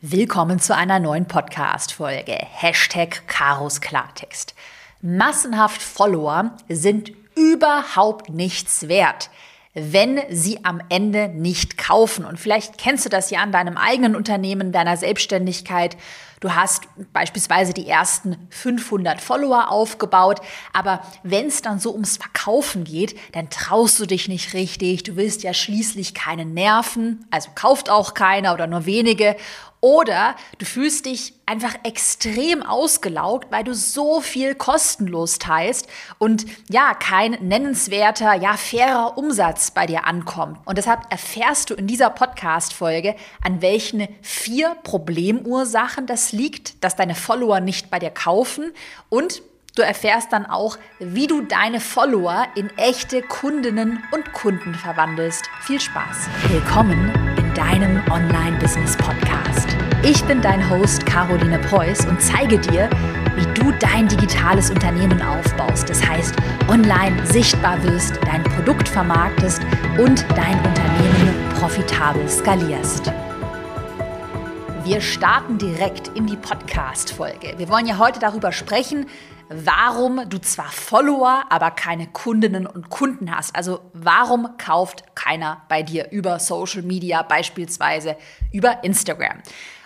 Willkommen zu einer neuen Podcast-Folge. #CarosKlartext. Massenhaft Follower sind überhaupt nichts wert, wenn sie am Ende nicht kaufen. Und vielleicht kennst du das ja an deinem eigenen Unternehmen, deiner Selbstständigkeit. Du hast beispielsweise die ersten 500 Follower aufgebaut, aber wenn es dann so ums Verkaufen geht, dann traust du dich nicht richtig. Du willst ja schließlich keine nerven, also kauft auch keiner oder nur wenige. Oder du fühlst dich einfach extrem ausgelaugt, weil du so viel kostenlos teilst und ja, kein nennenswerter, ja, fairer Umsatz bei dir ankommt. Und deshalb erfährst du in dieser Podcast-Folge, an welchen 4 Problemursachen das liegt, dass deine Follower nicht bei dir kaufen, und du erfährst dann auch, wie du deine Follower in echte Kundinnen und Kunden verwandelst. Viel Spaß! Willkommen in deinem Online-Business-Podcast. Ich bin dein Host Caroline Preuß und zeige dir, wie du dein digitales Unternehmen aufbaust. Das heißt, online sichtbar wirst, dein Produkt vermarktest und dein Unternehmen profitabel skalierst. Wir starten direkt in die Podcast-Folge. Wir wollen ja heute darüber sprechen, warum du zwar Follower, aber keine Kundinnen und Kunden hast. Also warum kauft keiner bei dir über Social Media, beispielsweise über Instagram?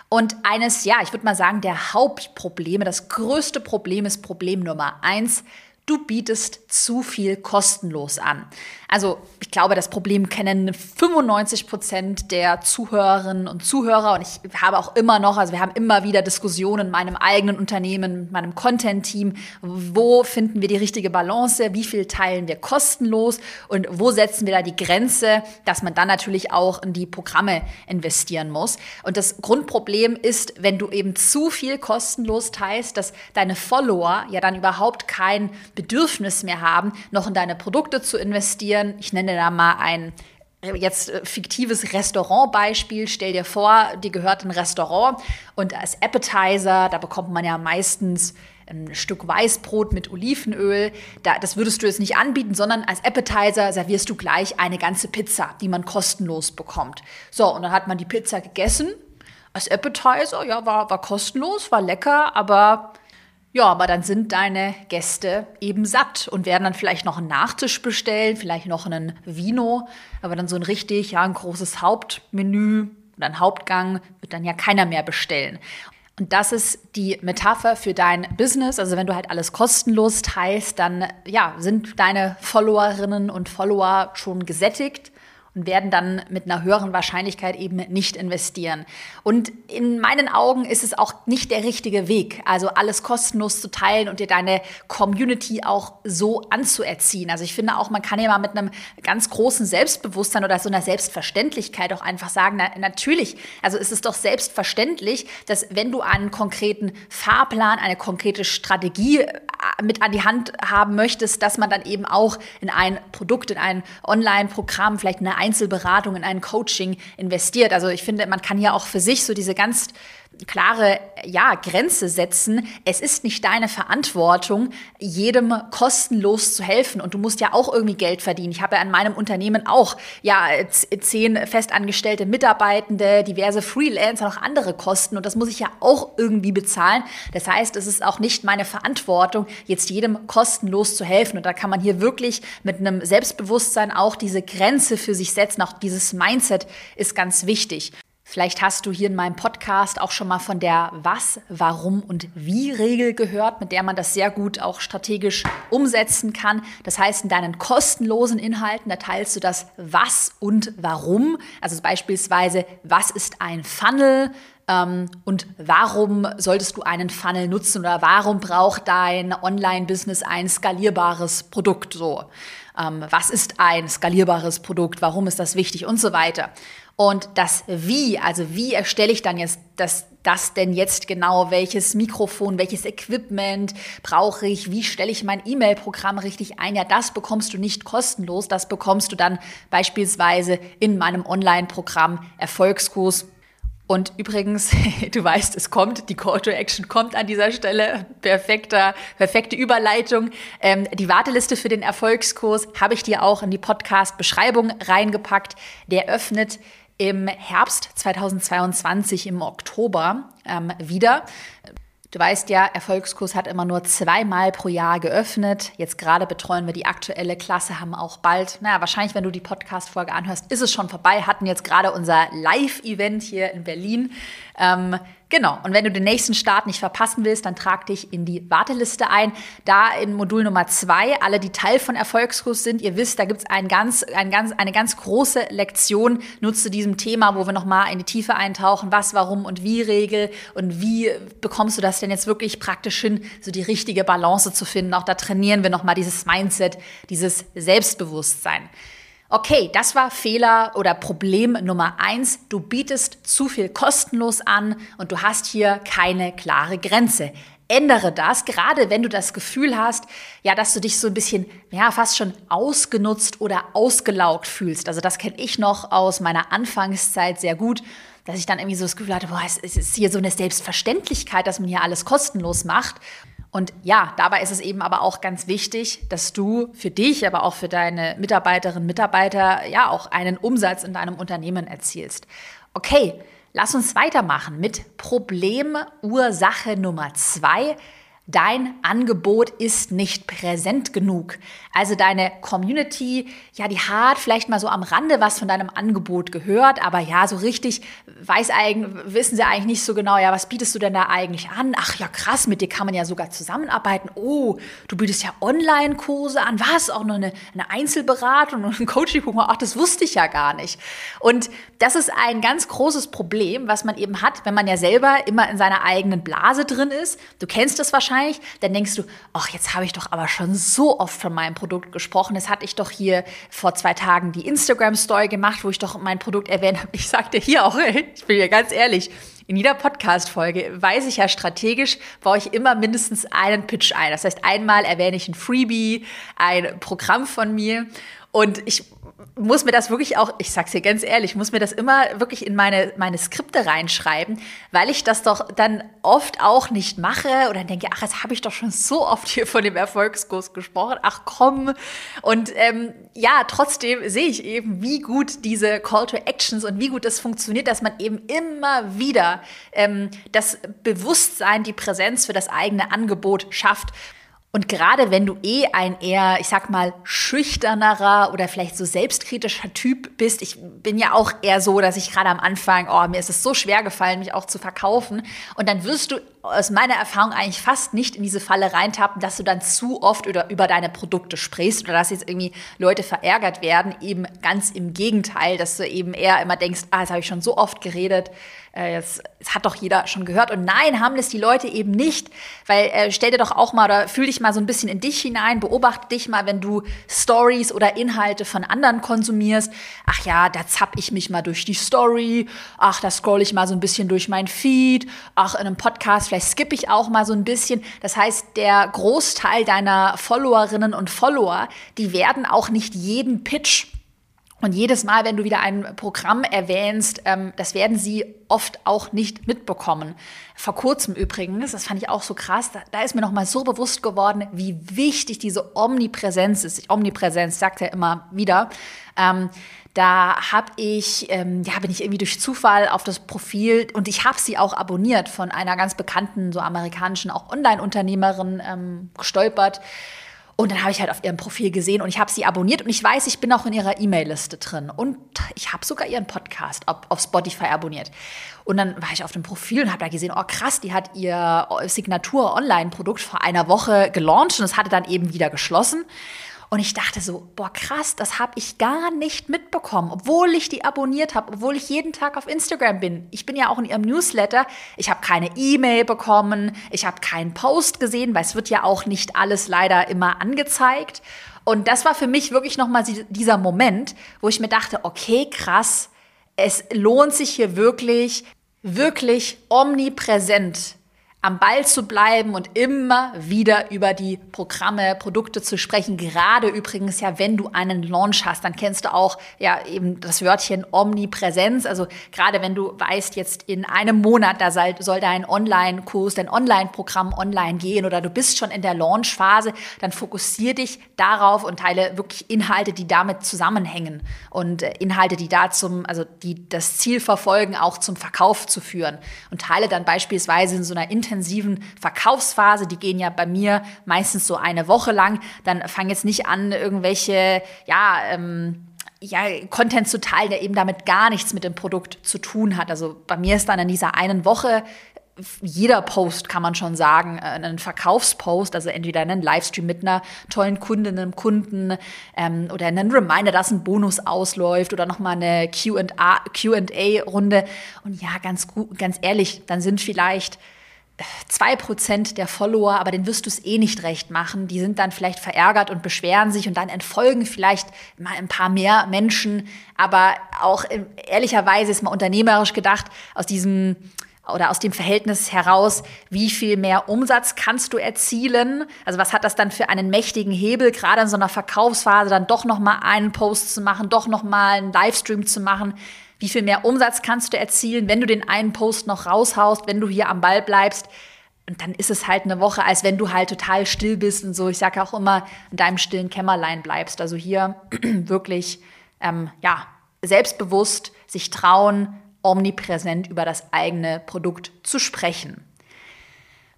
Und eines, ja, ich würde mal sagen, der Hauptprobleme, das größte Problem ist Problem Nummer 1: Du bietest zu viel kostenlos an. Also ich glaube, das Problem kennen 95% der Zuhörerinnen und Zuhörer. Und ich habe auch immer noch, also wir haben immer wieder Diskussionen in meinem eigenen Unternehmen, mit meinem Content-Team. Wo finden wir die richtige Balance? Wie viel teilen wir kostenlos? Und wo setzen wir da die Grenze, dass man dann natürlich auch in die Programme investieren muss? Und das Grundproblem ist, wenn du eben zu viel kostenlos teilst, dass deine Follower ja dann überhaupt kein Bedürfnis mehr haben, noch in deine Produkte zu investieren. Ich nenne da mal ein jetzt fiktives Restaurantbeispiel. Stell dir vor, dir gehört ein Restaurant und als Appetizer, da bekommt man ja meistens ein Stück Weißbrot mit Olivenöl. Das würdest du jetzt nicht anbieten, sondern als Appetizer servierst du gleich eine ganze Pizza, die man kostenlos bekommt. So, und dann hat man die Pizza gegessen. Als Appetizer, ja, war kostenlos, war lecker, aber dann sind deine Gäste eben satt und werden dann vielleicht noch einen Nachtisch bestellen, vielleicht noch einen Vino, aber dann so ein richtig, ja, ein großes Hauptmenü oder ein Hauptgang wird dann ja keiner mehr bestellen. Und das ist die Metapher für dein Business. Also wenn du halt alles kostenlos teilst, dann ja, sind deine Followerinnen und Follower schon gesättigt und werden dann mit einer höheren Wahrscheinlichkeit eben nicht investieren. Und in meinen Augen ist es auch nicht der richtige Weg, also alles kostenlos zu teilen und dir deine Community auch so anzuerziehen. Also ich finde auch, man kann ja mal mit einem ganz großen Selbstbewusstsein oder so einer Selbstverständlichkeit auch einfach sagen, natürlich, also es ist doch selbstverständlich, dass wenn du einen konkreten Fahrplan, eine konkrete Strategie mit an die Hand haben möchtest, dass man dann eben auch in ein Produkt, in ein Online-Programm, vielleicht in eine Einzelberatung, in ein Coaching investiert. Also ich finde, man kann ja auch für sich so diese ganz klare, ja, Grenze setzen. Es ist nicht deine Verantwortung, jedem kostenlos zu helfen, und du musst ja auch irgendwie Geld verdienen. Ich habe ja in meinem Unternehmen auch, ja, 10 festangestellte Mitarbeitende, diverse Freelancer, noch andere Kosten, und das muss ich ja auch irgendwie bezahlen. Das heißt, es ist auch nicht meine Verantwortung, jetzt jedem kostenlos zu helfen, und da kann man hier wirklich mit einem Selbstbewusstsein auch diese Grenze für sich setzen. Auch dieses Mindset ist ganz wichtig. Vielleicht hast du hier in meinem Podcast auch schon mal von der Was-, Warum- und Wie-Regel gehört, mit der man das sehr gut auch strategisch umsetzen kann. Das heißt, in deinen kostenlosen Inhalten, da teilst du das Was und Warum. Also beispielsweise, was ist ein Funnel? Und warum solltest du einen Funnel nutzen, oder warum braucht dein Online-Business ein skalierbares Produkt? So, was ist ein skalierbares Produkt? Warum ist das wichtig? Und so weiter. Und das Wie, also wie erstelle ich dann jetzt das denn jetzt genau? Welches Mikrofon, welches Equipment brauche ich? Wie stelle ich mein E-Mail-Programm richtig ein? Ja, das bekommst du nicht kostenlos. Das bekommst du dann beispielsweise in meinem Online-Programm ErfolgsKurs. Und übrigens, du weißt, es kommt, die Call to Action kommt an dieser Stelle. Perfekte Überleitung. Die Warteliste für den ErfolgsKurs habe ich dir auch in die Podcast-Beschreibung reingepackt. Der öffnet im Herbst 2022 im Oktober wieder. Du weißt ja, ErfolgsKurs hat immer nur zweimal pro Jahr geöffnet. Jetzt gerade betreuen wir die aktuelle Klasse, haben auch bald, wahrscheinlich, wenn du die Podcast-Folge anhörst, ist es schon vorbei, hatten jetzt gerade unser Live-Event hier in Berlin. Genau, und wenn du den nächsten Start nicht verpassen willst, dann trag dich in die Warteliste ein. Da in Modul Nummer 2, alle, die Teil von ErfolgsKurs sind, ihr wisst, da gibt es eine ganz große Lektion nur zu diesem Thema, wo wir nochmal in die Tiefe eintauchen, was, warum und wie Regel und wie bekommst du das denn jetzt wirklich praktisch hin, so die richtige Balance zu finden. Auch da trainieren wir nochmal dieses Mindset, dieses Selbstbewusstsein. Okay, das war Fehler oder Problem Nummer 1. Du bietest zu viel kostenlos an und du hast hier keine klare Grenze. Ändere das, gerade wenn du das Gefühl hast, ja, dass du dich so ein bisschen, fast schon ausgenutzt oder ausgelaugt fühlst. Also das kenne ich noch aus meiner Anfangszeit sehr gut, dass ich dann irgendwie so das Gefühl hatte, es ist hier so eine Selbstverständlichkeit, dass man hier alles kostenlos macht. Und ja, dabei ist es eben aber auch ganz wichtig, dass du für dich, aber auch für deine Mitarbeiterinnen und Mitarbeiter ja auch einen Umsatz in deinem Unternehmen erzielst. Okay, lass uns weitermachen mit Problemursache Nummer 2. Dein Angebot ist nicht präsent genug. Also deine Community, die hat vielleicht mal so am Rande was von deinem Angebot gehört, aber so richtig wissen sie eigentlich nicht so genau, was bietest du denn da eigentlich an? Ach ja, krass, mit dir kann man ja sogar zusammenarbeiten. Oh, du bietest ja Online-Kurse an. Was? Auch noch eine Einzelberatung und ein Coaching? Ach, das wusste ich ja gar nicht. Und das ist ein ganz großes Problem, was man eben hat, wenn man ja selber immer in seiner eigenen Blase drin ist. Du kennst das wahrscheinlich. Dann denkst du, ach, jetzt habe ich doch aber schon so oft von meinem Produkt gesprochen. Jetzt hatte ich doch hier vor 2 Tagen die Instagram-Story gemacht, wo ich doch mein Produkt erwähnt habe. Ich sagte hier auch, ich bin ja ganz ehrlich, in jeder Podcast-Folge weiß ich ja strategisch, baue ich immer mindestens einen Pitch ein. Das heißt, einmal erwähne ich ein Freebie, ein Programm von mir. Und ich muss mir das wirklich auch, ich sag's dir ganz ehrlich, muss mir das immer wirklich in meine Skripte reinschreiben, weil ich das doch dann oft auch nicht mache oder denke, ach, jetzt habe ich doch schon so oft hier von dem ErfolgsKurs gesprochen, ach komm. Und trotzdem sehe ich eben, wie gut diese Call to Actions und wie gut das funktioniert, dass man eben immer wieder das Bewusstsein, die Präsenz für das eigene Angebot schafft. Und gerade wenn du ein eher, ich sag mal, schüchternerer oder vielleicht so selbstkritischer Typ bist, ich bin ja auch eher so, dass ich gerade am Anfang, mir ist es so schwer gefallen, mich auch zu verkaufen. Und dann wirst du aus meiner Erfahrung eigentlich fast nicht in diese Falle reintappen, dass du dann zu oft über deine Produkte sprichst oder dass jetzt irgendwie Leute verärgert werden, eben ganz im Gegenteil, dass du eben eher immer denkst, jetzt habe ich schon so oft geredet, jetzt hat doch jeder schon gehört. Und nein, haben das die Leute eben nicht, weil stell dir doch auch mal oder fühl dich mal so ein bisschen in dich hinein, beobachte dich mal, wenn du Stories oder Inhalte von anderen konsumierst. Ach ja, da zapp ich mich mal durch die Story, ach, da scroll ich mal so ein bisschen durch mein Feed, ach, in einem Podcast vielleicht skippe ich auch mal so ein bisschen. Das heißt, der Großteil deiner Followerinnen und Follower, die werden auch nicht jeden Pitch und jedes Mal, wenn du wieder ein Programm erwähnst, das werden sie oft auch nicht mitbekommen. Vor kurzem übrigens, das fand ich auch so krass, da ist mir nochmal so bewusst geworden, wie wichtig diese Omnipräsenz ist. Omnipräsenz sagt ja immer wieder. Bin ich irgendwie durch Zufall auf das Profil und ich habe sie auch abonniert von einer ganz bekannten, so amerikanischen, auch Online-Unternehmerin gestolpert. Und dann habe ich halt auf ihrem Profil gesehen und ich habe sie abonniert und ich weiß, ich bin auch in ihrer E-Mail-Liste drin. Und ich habe sogar ihren Podcast auf Spotify abonniert. Und dann war ich auf dem Profil und habe da gesehen, oh krass, die hat ihr Signatur-Online-Produkt vor einer Woche gelauncht und es hatte dann eben wieder geschlossen. Und ich dachte so, boah krass, das habe ich gar nicht mitbekommen, obwohl ich die abonniert habe, obwohl ich jeden Tag auf Instagram bin. Ich bin ja auch in ihrem Newsletter, ich habe keine E-Mail bekommen, ich habe keinen Post gesehen, weil es wird ja auch nicht alles leider immer angezeigt. Und das war für mich wirklich nochmal dieser Moment, wo ich mir dachte, okay krass, es lohnt sich hier wirklich, wirklich omnipräsent am Ball zu bleiben und immer wieder über die Programme, Produkte zu sprechen. Gerade übrigens ja, wenn du einen Launch hast, dann kennst du auch ja eben das Wörtchen Omnipräsenz. Also gerade wenn du weißt, jetzt in einem Monat, da soll dein Online-Kurs, dein Online-Programm online gehen oder du bist schon in der Launch-Phase, dann fokussier dich darauf und teile wirklich Inhalte, die damit zusammenhängen und Inhalte, die da die das Ziel verfolgen, auch zum Verkauf zu führen. Und teile dann beispielsweise in so einer intensiven Verkaufsphase, die gehen ja bei mir meistens so eine Woche lang, dann fang jetzt nicht an, irgendwelche Content zu teilen, der eben damit gar nichts mit dem Produkt zu tun hat. Also bei mir ist dann in dieser einen Woche jeder Post, kann man schon sagen, einen Verkaufspost, also entweder einen Livestream mit einer tollen Kundin, einem Kunden oder einen Reminder, dass ein Bonus ausläuft oder nochmal eine Q&A-Runde. Und ja, ganz ehrlich, dann sind vielleicht 2% der Follower, aber denen wirst du es eh nicht recht machen. Die sind dann vielleicht verärgert und beschweren sich und dann entfolgen vielleicht mal ein paar mehr Menschen. Aber auch ehrlicherweise ist mal unternehmerisch gedacht, aus dem Verhältnis heraus, wie viel mehr Umsatz kannst du erzielen? Also was hat das dann für einen mächtigen Hebel, gerade in so einer Verkaufsphase dann doch nochmal einen Post zu machen, doch nochmal einen Livestream zu machen? Wie viel mehr Umsatz kannst du erzielen, wenn du den einen Post noch raushaust, wenn du hier am Ball bleibst? Und dann ist es halt eine Woche, als wenn du halt total still bist und so, ich sage auch immer, in deinem stillen Kämmerlein bleibst. Also hier wirklich selbstbewusst sich trauen, omnipräsent über das eigene Produkt zu sprechen.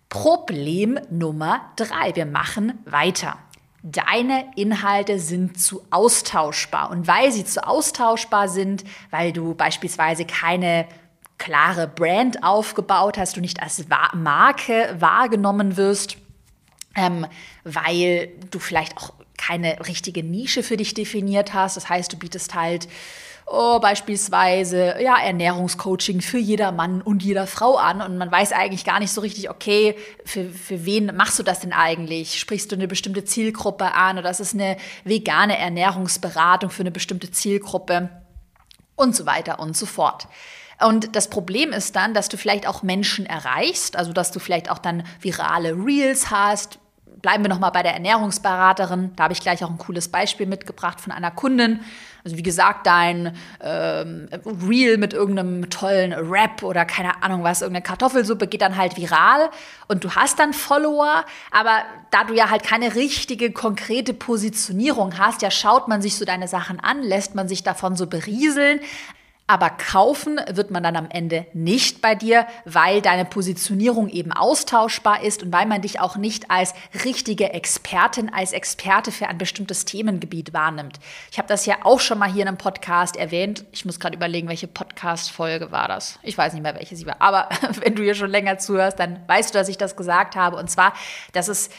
Problem Nummer 3, wir machen weiter. Deine Inhalte sind zu austauschbar. Und weil sie zu austauschbar sind, weil du beispielsweise keine klare Brand aufgebaut hast, du nicht als Marke wahrgenommen wirst, weil du vielleicht auch keine richtige Nische für dich definiert hast. Das heißt, du bietest halt beispielsweise Ernährungscoaching für jeder Mann und jeder Frau an und man weiß eigentlich gar nicht so richtig, okay, für wen machst du das denn eigentlich? Sprichst du eine bestimmte Zielgruppe an oder ist es eine vegane Ernährungsberatung für eine bestimmte Zielgruppe und so weiter und so fort. Und das Problem ist dann, dass du vielleicht auch Menschen erreichst, also dass du vielleicht auch dann virale Reels hast. Bleiben wir nochmal bei der Ernährungsberaterin. Da habe ich gleich auch ein cooles Beispiel mitgebracht von einer Kundin. Also wie gesagt, dein Reel mit irgendeinem tollen Rap oder keine Ahnung was, irgendeine Kartoffelsuppe geht dann halt viral und du hast dann Follower. Aber da du ja halt keine richtige, konkrete Positionierung hast, ja schaut man sich so deine Sachen an, lässt man sich davon so berieseln. Aber kaufen wird man dann am Ende nicht bei dir, weil deine Positionierung eben austauschbar ist und weil man dich auch nicht als richtige Expertin, als Experte für ein bestimmtes Themengebiet wahrnimmt. Ich habe das ja auch schon mal hier in einem Podcast erwähnt. Ich muss gerade überlegen, welche Podcast-Folge war das? Ich weiß nicht mehr, welche sie war. Aber wenn du hier schon länger zuhörst, dann weißt du, dass ich das gesagt habe. Und zwar, dass es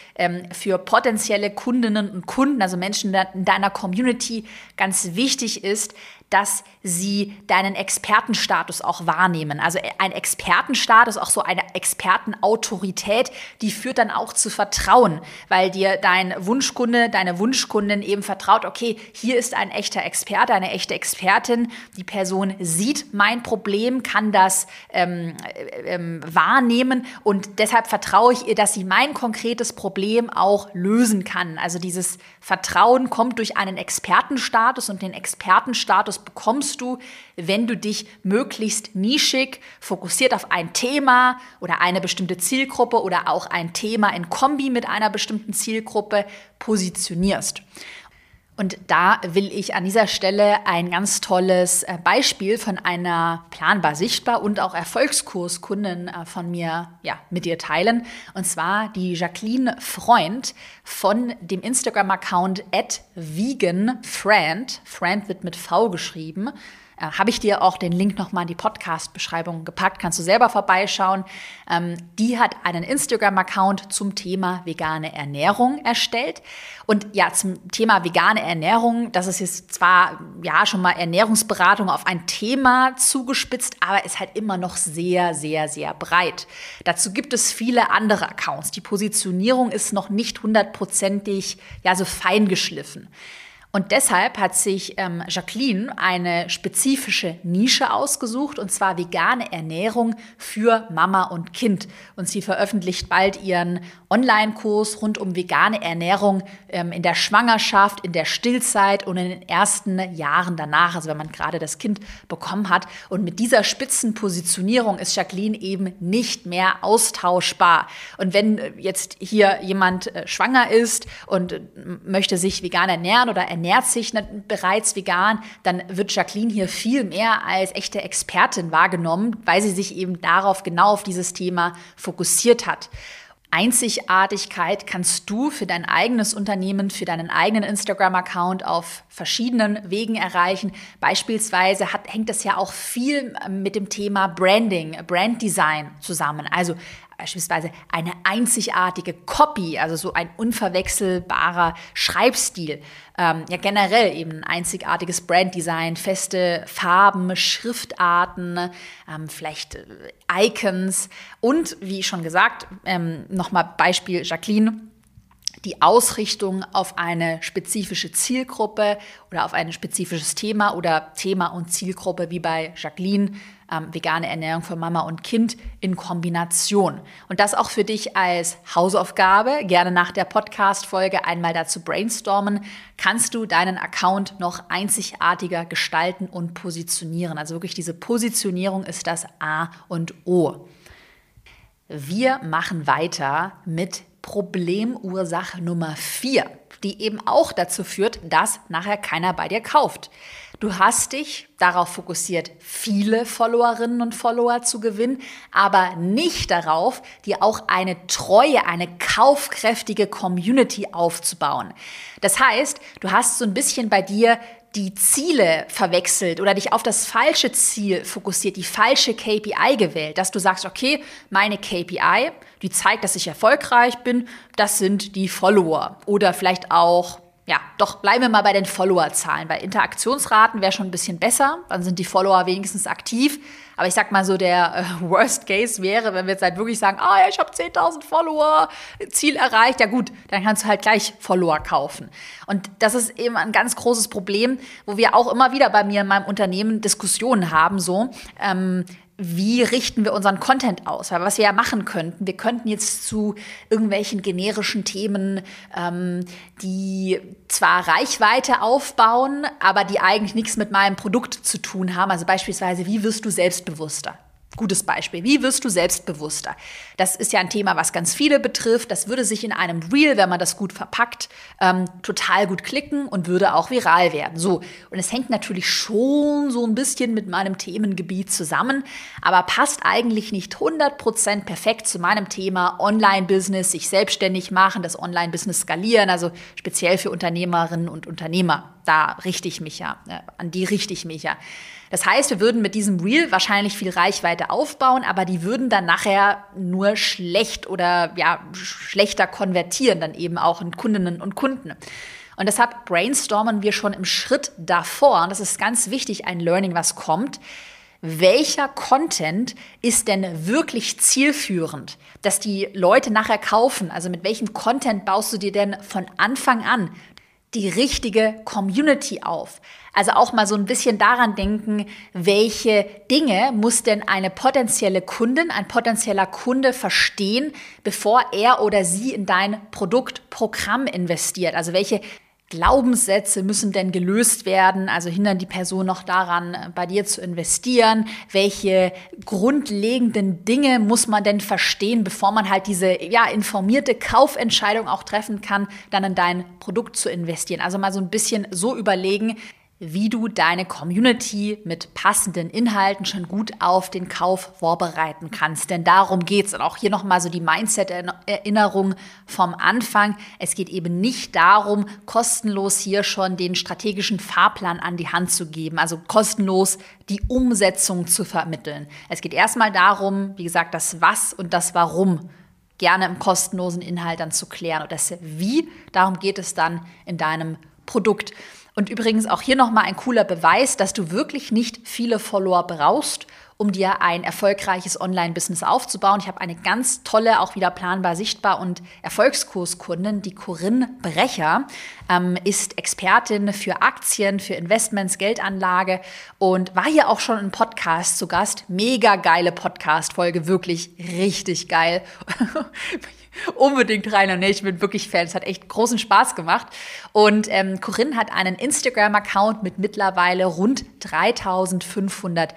für potenzielle Kundinnen und Kunden, also Menschen in deiner Community, ganz wichtig ist, dass sie deinen Expertenstatus auch wahrnehmen. Also ein Expertenstatus, auch so eine Expertenautorität, die führt dann auch zu Vertrauen, weil dir dein Wunschkunde, deine Wunschkundin eben vertraut, okay, hier ist ein echter Experte, eine echte Expertin, die Person sieht mein Problem, kann das wahrnehmen und deshalb vertraue ich ihr, dass sie mein konkretes Problem auch lösen kann. Also dieses Vertrauen kommt durch einen Expertenstatus und den Expertenstatus bekommst du, wenn du dich möglichst nischig, fokussiert auf ein Thema oder eine bestimmte Zielgruppe oder auch ein Thema in Kombi mit einer bestimmten Zielgruppe positionierst. Und da will ich an dieser Stelle ein ganz tolles Beispiel von einer Planbar Sichtbar und auch Erfolgskurs-Kundin von mir mit dir teilen. Und zwar die Jacqueline Freund von dem Instagram-Account @veganfriend. Friend wird mit V geschrieben. Habe ich dir auch den Link nochmal in die Podcast-Beschreibung gepackt, kannst du selber vorbeischauen. Die hat einen Instagram-Account zum Thema vegane Ernährung erstellt. Und ja, zum Thema vegane Ernährung, das ist jetzt zwar schon mal Ernährungsberatung auf ein Thema zugespitzt, aber ist halt immer noch sehr, sehr, sehr breit. Dazu gibt es viele andere Accounts. Die Positionierung ist noch nicht hundertprozentig so fein geschliffen. Und deshalb hat sich Jacqueline eine spezifische Nische ausgesucht, und zwar vegane Ernährung für Mama und Kind. Und sie veröffentlicht bald ihren Online-Kurs rund um vegane Ernährung in der Schwangerschaft, in der Stillzeit und in den ersten Jahren danach, also wenn man gerade das Kind bekommen hat. Und mit dieser Spitzenpositionierung ist Jacqueline eben nicht mehr austauschbar. Und wenn jetzt hier jemand schwanger ist und möchte sich vegan ernähren oder ernährt sich bereits vegan, dann wird Jacqueline hier viel mehr als echte Expertin wahrgenommen, weil sie sich eben darauf, genau auf dieses Thema fokussiert hat. Einzigartigkeit kannst du für dein eigenes Unternehmen, für deinen eigenen Instagram-Account auf verschiedenen Wegen erreichen. Beispielsweise hängt das ja auch viel mit dem Thema Branding, Branddesign zusammen. Also beispielsweise eine einzigartige Copy, also so ein unverwechselbarer Schreibstil. Ja, generell eben ein einzigartiges Branddesign, feste Farben, Schriftarten, vielleicht Icons. Und wie schon gesagt, nochmal Beispiel Jacqueline, die Ausrichtung auf eine spezifische Zielgruppe oder auf ein spezifisches Thema oder Thema und Zielgruppe, wie bei Jacqueline, vegane Ernährung für Mama und Kind in Kombination. Und das auch für dich als Hausaufgabe. Gerne nach der Podcast-Folge einmal dazu brainstormen. Kannst du deinen Account noch einzigartiger gestalten und positionieren? Also wirklich diese Positionierung ist das A und O. Wir machen weiter mit Problemursache Nummer 4, die eben auch dazu führt, dass nachher keiner bei dir kauft. Du hast dich darauf fokussiert, viele Followerinnen und Follower zu gewinnen, aber nicht darauf, dir auch eine treue, eine kaufkräftige Community aufzubauen. Das heißt, du hast so ein bisschen bei dir die Ziele verwechselt oder dich auf das falsche Ziel fokussiert, die falsche KPI gewählt, dass du sagst, okay, meine KPI, die zeigt, dass ich erfolgreich bin, das sind die Follower oder vielleicht auch, ja, doch bleiben wir mal bei den Followerzahlen, weil Interaktionsraten wäre schon ein bisschen besser, dann sind die Follower wenigstens aktiv, aber ich sag mal so, der Worst Case wäre, wenn wir jetzt halt wirklich sagen, ah ja, ich habe 10.000 Follower, Ziel erreicht, ja gut, dann kannst du halt gleich Follower kaufen. Und das ist eben ein ganz großes Problem, wo wir auch immer wieder bei mir in meinem Unternehmen Diskussionen haben, so, wie richten wir unseren Content aus? Weil was wir ja machen könnten, wir könnten jetzt zu irgendwelchen generischen Themen, die zwar Reichweite aufbauen, aber die eigentlich nichts mit meinem Produkt zu tun haben. Also beispielsweise, wie wirst du selbstbewusster? Gutes Beispiel. Wie wirst du selbstbewusster? Das ist ja ein Thema, was ganz viele betrifft. Das würde sich in einem Reel, wenn man das gut verpackt, total gut klicken und würde auch viral werden. So. Und es hängt natürlich schon so ein bisschen mit meinem Themengebiet zusammen, aber passt eigentlich nicht 100% perfekt zu meinem Thema Online-Business, sich selbstständig machen, das Online-Business skalieren, also speziell für Unternehmerinnen und Unternehmer. Da richte ich mich ja, an die richte ich mich ja. Das heißt, wir würden mit diesem Reel wahrscheinlich viel Reichweite aufbauen, aber die würden dann nachher nur schlecht oder ja schlechter konvertieren, dann eben auch in Kundinnen und Kunden. Und deshalb brainstormen wir schon im Schritt davor, und das ist ganz wichtig, ein Learning, was kommt. Welcher Content ist denn wirklich zielführend, dass die Leute nachher kaufen? Also mit welchem Content baust du dir denn von Anfang an die richtige Community auf? Also auch mal so ein bisschen daran denken, welche Dinge muss denn eine potenzielle Kundin, ein potenzieller Kunde verstehen, bevor er oder sie in dein Produktprogramm investiert. Also welche Glaubenssätze müssen denn gelöst werden, also hindern die Person noch daran, bei dir zu investieren? Welche grundlegenden Dinge muss man denn verstehen, bevor man halt diese ja informierte Kaufentscheidung auch treffen kann, dann in dein Produkt zu investieren? Also mal so ein bisschen so überlegen, wie du deine Community mit passenden Inhalten schon gut auf den Kauf vorbereiten kannst. Denn darum geht's. Und auch hier nochmal so die Mindset-Erinnerung vom Anfang. Es geht eben nicht darum, kostenlos hier schon den strategischen Fahrplan an die Hand zu geben, also kostenlos die Umsetzung zu vermitteln. Es geht erstmal darum, wie gesagt, das Was und das Warum gerne im kostenlosen Inhalt dann zu klären. Und das Wie, darum geht es dann in deinem Produkt. Und übrigens auch hier nochmal ein cooler Beweis, dass du wirklich nicht viele Follower brauchst, um dir ein erfolgreiches Online-Business aufzubauen. Ich habe eine ganz tolle, auch wieder planbar, sichtbar und Erfolgskurskunden, die Corinne Brecher, ist Expertin für Aktien, für Investments, Geldanlage und war hier auch schon im Podcast zu Gast. Mega geile Podcast-Folge, wirklich richtig geil. Unbedingt rein. Ich bin wirklich Fan. Es hat echt großen Spaß gemacht. Und Corinne hat einen Instagram-Account mit mittlerweile rund 3500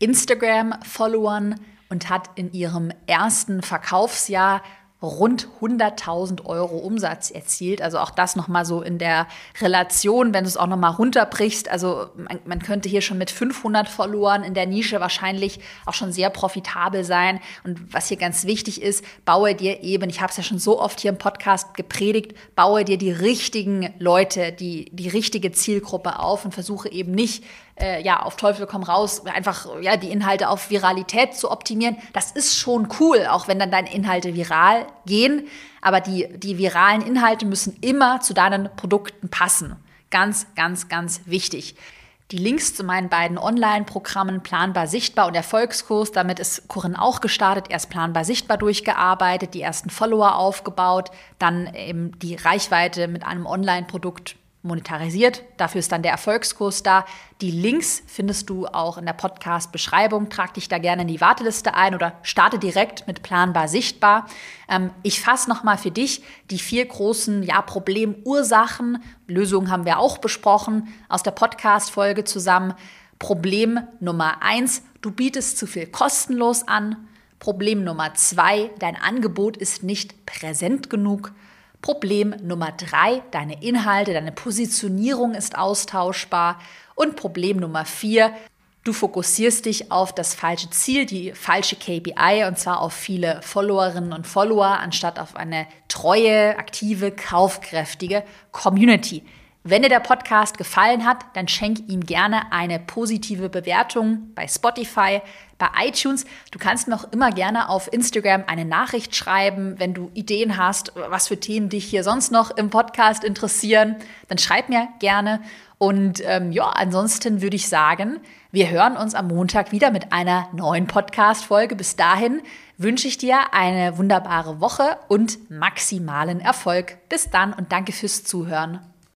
Instagram-Followern und hat in ihrem ersten Verkaufsjahr rund 100.000 Euro Umsatz erzielt. Also auch das nochmal so in der Relation, wenn du es auch nochmal runterbrichst. Also man könnte hier schon mit 500 Followern in der Nische wahrscheinlich auch schon sehr profitabel sein. Und was hier ganz wichtig ist, baue dir eben, ich habe es ja schon so oft hier im Podcast gepredigt, baue dir die richtigen Leute, die richtige Zielgruppe auf und versuche eben nicht, auf Teufel komm raus, einfach die Inhalte auf Viralität zu optimieren. Das ist schon cool, auch wenn dann deine Inhalte viral gehen. Aber die viralen Inhalte müssen immer zu deinen Produkten passen. Ganz, ganz, ganz wichtig. Die Links zu meinen beiden Online-Programmen Planbar Sichtbar und Erfolgskurs, damit ist Corinne auch gestartet, erst Planbar Sichtbar durchgearbeitet, die ersten Follower aufgebaut, dann eben die Reichweite mit einem Online-Produkt monetarisiert. Dafür ist dann der Erfolgskurs da. Die Links findest du auch in der Podcast-Beschreibung. Trag dich da gerne in die Warteliste ein oder starte direkt mit Planbar Sichtbar. Ich fasse nochmal für dich die 4 großen Problemursachen. Lösungen haben wir auch besprochen aus der Podcast-Folge zusammen. Problem Nummer 1, du bietest zu viel kostenlos an. Problem Nummer 2, dein Angebot ist nicht präsent genug. Problem Nummer 3, deine Inhalte, deine Positionierung ist austauschbar. Und Problem Nummer 4, du fokussierst dich auf das falsche Ziel, die falsche KPI, und zwar auf viele Followerinnen und Follower, anstatt auf eine treue, aktive, kaufkräftige Community. Wenn dir der Podcast gefallen hat, dann schenk ihm gerne eine positive Bewertung bei Spotify, bei iTunes. Du kannst mir auch immer gerne auf Instagram eine Nachricht schreiben, wenn du Ideen hast, was für Themen dich hier sonst noch im Podcast interessieren. Dann schreib mir gerne. Und ansonsten würde ich sagen, wir hören uns am Montag wieder mit einer neuen Podcast-Folge. Bis dahin wünsche ich dir eine wunderbare Woche und maximalen Erfolg. Bis dann und danke fürs Zuhören.